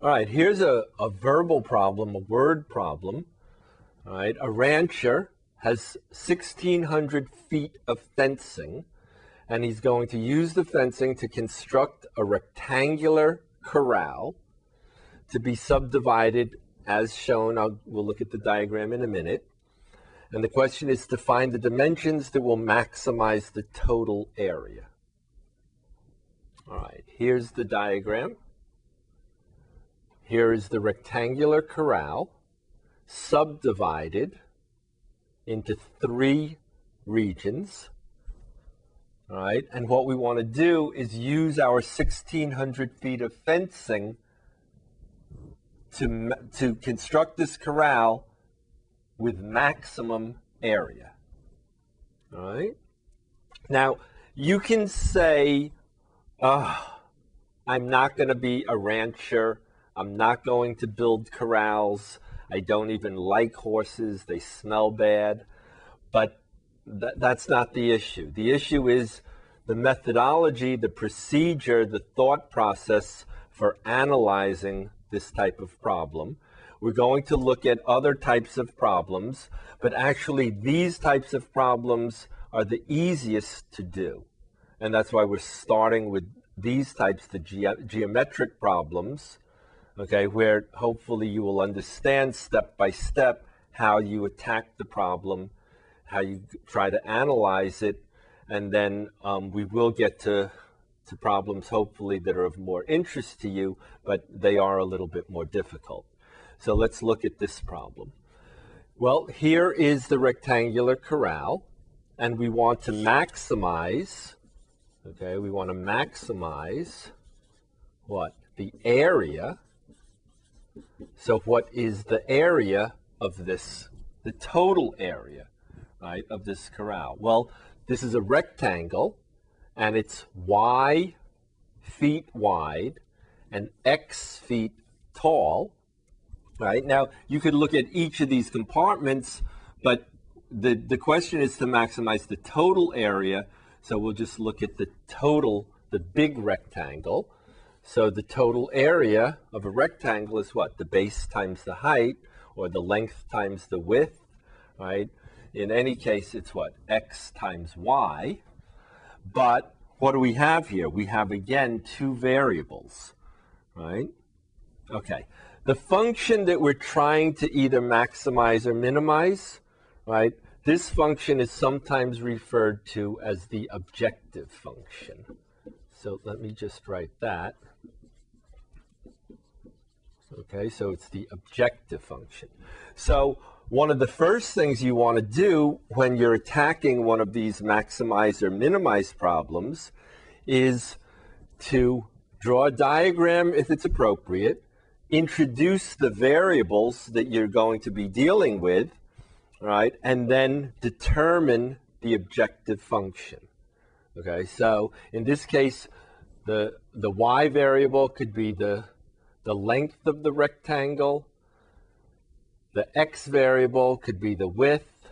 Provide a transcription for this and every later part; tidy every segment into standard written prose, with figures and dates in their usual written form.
All right, here's a verbal problem, a word problem. All right, a rancher has 1,600 feet of fencing, and he's going to use the fencing to construct a rectangular corral to be subdivided as shown. We'll look at the diagram in a minute. And the question is to find the dimensions that will maximize the total area. All right, here's the diagram. Here is the rectangular corral subdivided into three regions. All right, and what we want to do is use our 1,600 feet of fencing to construct this corral with maximum area. All right. Now, you can say, I'm not going to be a rancher. I'm not going to build corrals. I don't even like horses. They smell bad. But that's not the issue. The issue is the methodology, the procedure, the thought process for analyzing this type of problem. We're going to look at other types of problems, but actually these types of problems are the easiest to do. And that's why we're starting with these types, the geometric problems. Okay, where hopefully you will understand step by step how you attack the problem, how you try to analyze it, and then we will get to problems hopefully that are of more interest to you, but they are a little bit more difficult. So let's look at this problem. Well, here is the rectangular corral, and we want to maximize, okay, we want to maximize what? The area. So what is the area of this, the total area, right, of this corral? Well, this is a rectangle, and it's y feet wide and x feet tall, right? Now, you could look at each of these compartments, but the question is to maximize the total area, so we'll just look at the total, the big rectangle. So the total area of a rectangle is what? The base times the height, or the length times the width, right? In any case, it's what? X times Y. But what do we have here? We have, again, two variables, right? Okay. The function that we're trying to either maximize or minimize, right? This function is sometimes referred to as the objective function. So let me just write that. Okay, so it's the objective function. So one of the first things you want to do when you're attacking one of these maximize or minimize problems is to draw a diagram if it's appropriate, introduce the variables that you're going to be dealing with, right, and then determine the objective function. Okay, so in this case, the y variable could be the length of the rectangle. The x variable could be the width,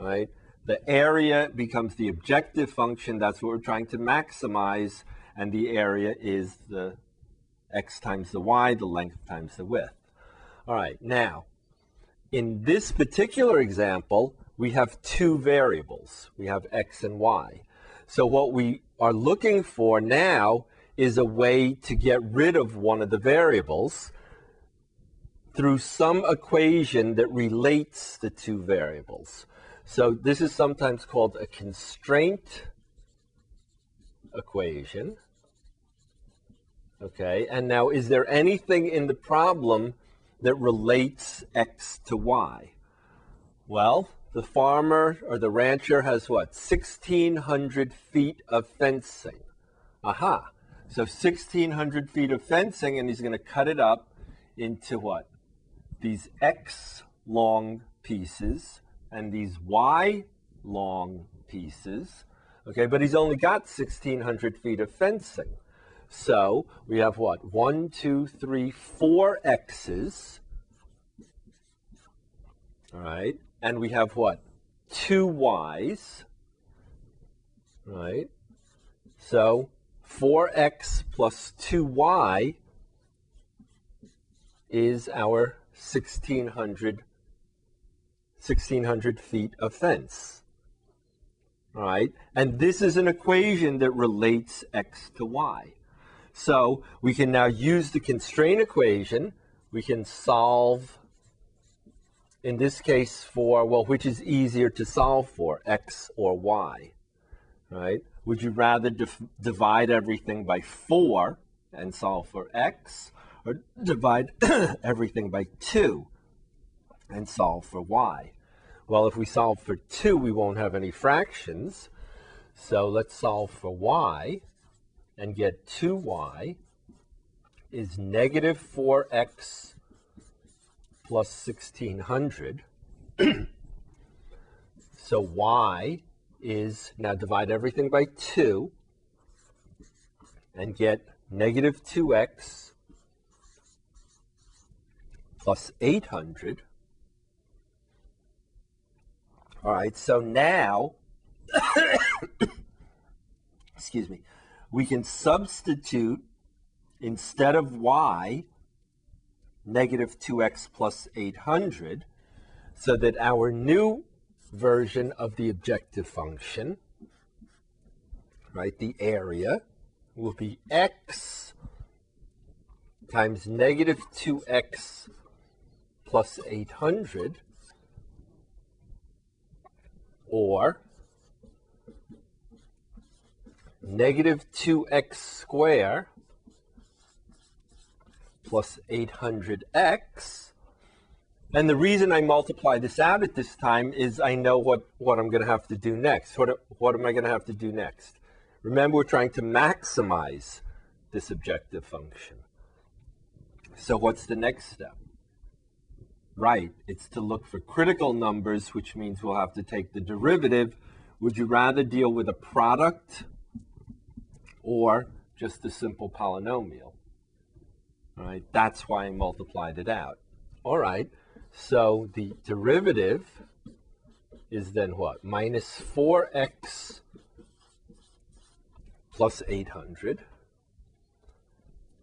right? The area becomes the objective function. That's what we're trying to maximize. And the area is the x times the y, the length times the width. All right, now, in this particular example, we have two variables. We have x and y. So what we are looking for now is a way to get rid of one of the variables through some equation that relates the two variables. So this is sometimes called a constraint equation. Okay, and now is there anything in the problem that relates x to y? Well, the farmer or the rancher has what? 1,600 feet of fencing. Aha. So 1,600 feet of fencing, and he's going to cut it up into what? These X long pieces and these Y long pieces. Okay, but he's only got 1,600 feet of fencing. So we have what? 1, 2, 3, 4 X's. All right. And we have what? 2 y's, right? So 4x plus 2y is our 1600 feet of fence. All right, and this is an equation that relates x to y. So we can now use the constraint equation. We can solve, in this case, for, well, which is easier to solve for, x or y, right? Would you rather divide everything by 4 and solve for x, or divide everything by 2 and solve for y? Well, if we solve for 2, we won't have any fractions. So let's solve for y and get 2y is negative 4x plus 1600. So y is, now divide everything by 2 and get negative 2x plus 800. All right, so now, excuse me, we can substitute, instead of y, negative 2x plus 800, so that our new version of the objective function, right, the area, will be x times negative 2x plus 800, or negative 2x squared plus 800x. And the reason I multiply this out at this time is I know what I'm going to have to do next. What am I going to have to do next? Remember, we're trying to maximize this objective function. So what's the next step? Right, it's to look for critical numbers, which means we'll have to take the derivative. Would you rather deal with a product or just a simple polynomial? All right, that's why I multiplied it out. All right, so the derivative is then what? Minus 4x plus 800.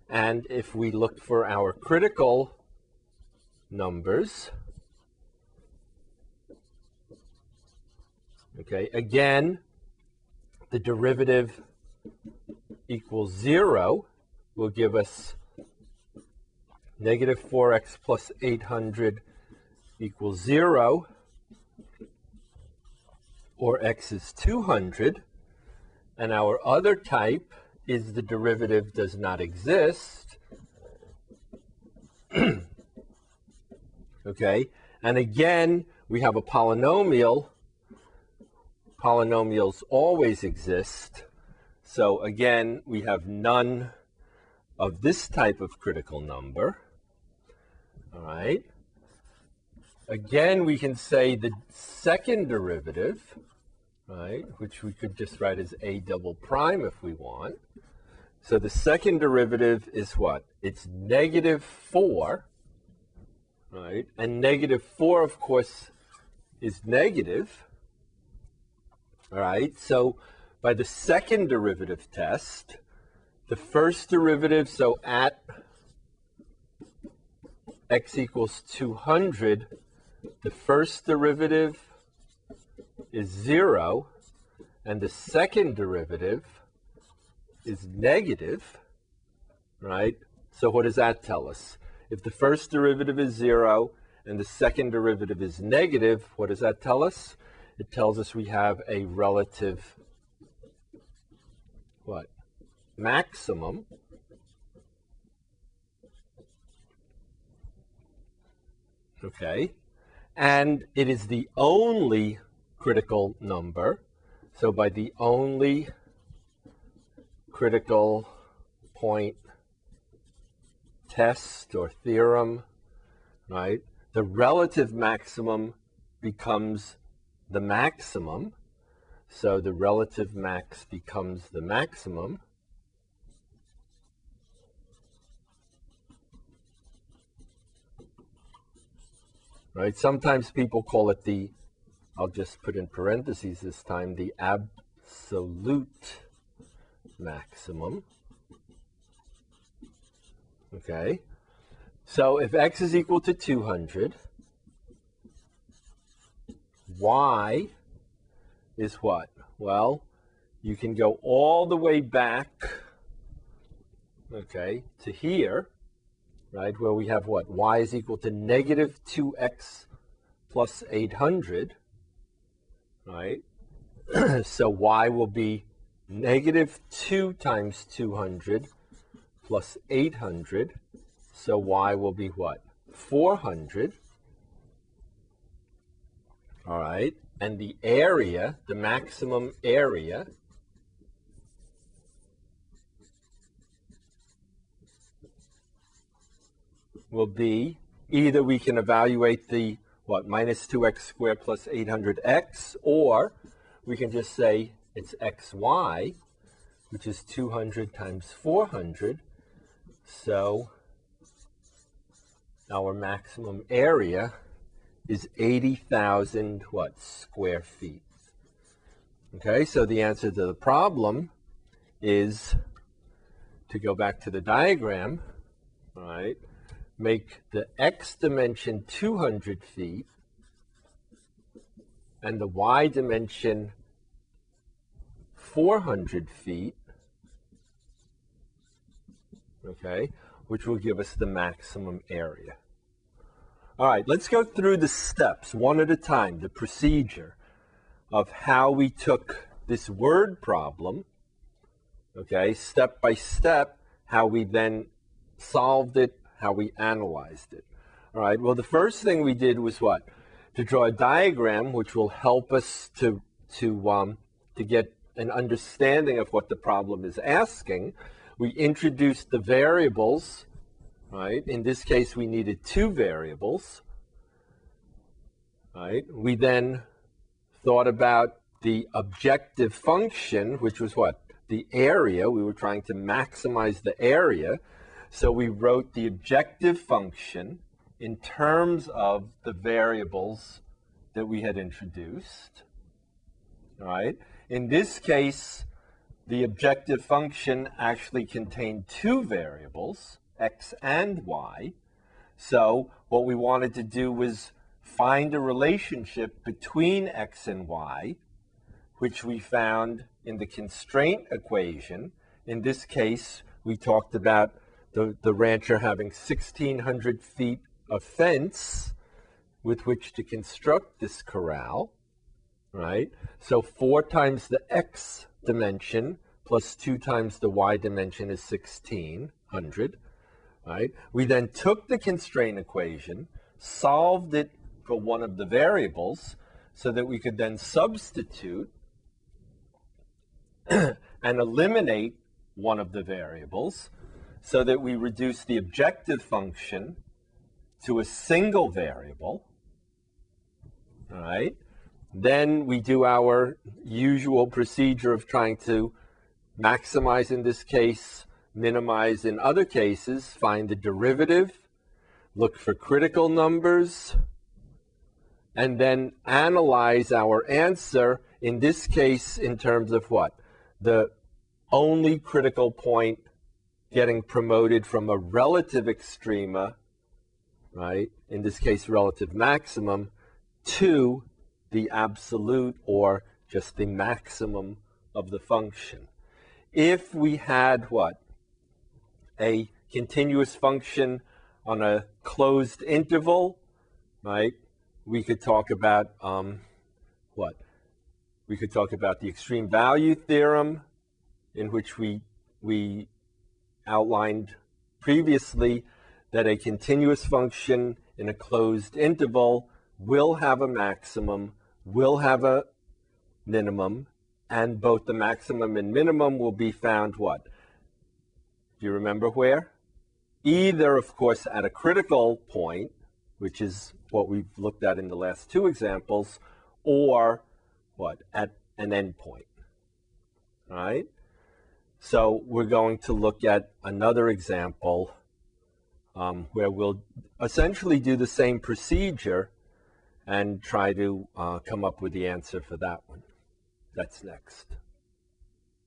And if we look for our critical numbers, okay, again, the derivative equals 0 will give us negative 4x plus 800 equals 0, or x is 200. And our other type is the derivative does not exist. Okay, and again, we have a polynomial. Polynomials always exist. So again, we have none of this type of critical number. All right. Again, we can say the second derivative, right, which we could just write as a double prime if we want. So the second derivative is what? It's negative 4, right? And negative 4, of course, is negative. All right. So by the second derivative test, the first derivative, so at x equals 200, the first derivative is 0, and the second derivative is negative, right? So what does that tell us? If the first derivative is 0 and the second derivative is negative, what does that tell us? It tells us we have a relative, what? Maximum. Okay. And it is the only critical number. So by the only critical point test or theorem, right, the relative maximum becomes the maximum. So the relative max becomes the maximum. Right? Sometimes people call it the, I'll just put in parentheses this time, the absolute maximum. Okay. So if x is equal to 200, y is what? Well, you can go all the way back, okay, to here, right, where we have what? Y is equal to negative 2x plus 800, right? So y will be negative 2 times 200 plus 800. So y will be what? 400. All right. And the area, the maximum area, will be either we can evaluate the, what, minus 2x squared plus 800x, or we can just say it's xy, which is 200 times 400. So our maximum area is 80,000, what, square feet. Okay, so the answer to the problem is, to go back to the diagram, all right, make the x dimension 200 feet and the y dimension 400 feet, okay, which will give us the maximum area. All right, let's go through the steps one at a time, the procedure of how we took this word problem, okay, step by step, how we then solved it, how we analyzed it. All right, well, the first thing we did was what? To draw a diagram, which will help us to get an understanding of what the problem is asking. We introduced the variables, right? In this case, we needed two variables, right? We then thought about the objective function, which was what? The area. We were trying to maximize the area. So we wrote the objective function in terms of the variables that we had introduced, all right? In this case, the objective function actually contained two variables, x and y. So what we wanted to do was find a relationship between x and y, which we found in the constraint equation. In this case, we talked about the rancher having 1,600 feet a fence with which to construct this corral, right? So 4 times the x dimension plus 2 times the y dimension is 1,600, right? We then took the constraint equation, solved it for one of the variables so that we could then substitute and eliminate one of the variables so that we reduce the objective function to a single variable, all right? Then we do our usual procedure of trying to maximize in this case, minimize in other cases, find the derivative, look for critical numbers, and then analyze our answer, in this case, in terms of what? The only critical point getting promoted from a relative extrema, right, in this case, relative maximum, to the absolute or just the maximum of the function. If we had what? A continuous function on a closed interval, right? We could talk about what? We could talk about the extreme value theorem, in which we outlined previously that a continuous function in a closed interval will have a maximum, will have a minimum, and both the maximum and minimum will be found what? Do you remember where? Either, of course, at a critical point, which is what we've looked at in the last two examples, or what? At an endpoint, all right? So we're going to look at another example where we'll essentially do the same procedure and try to come up with the answer for that one. That's next.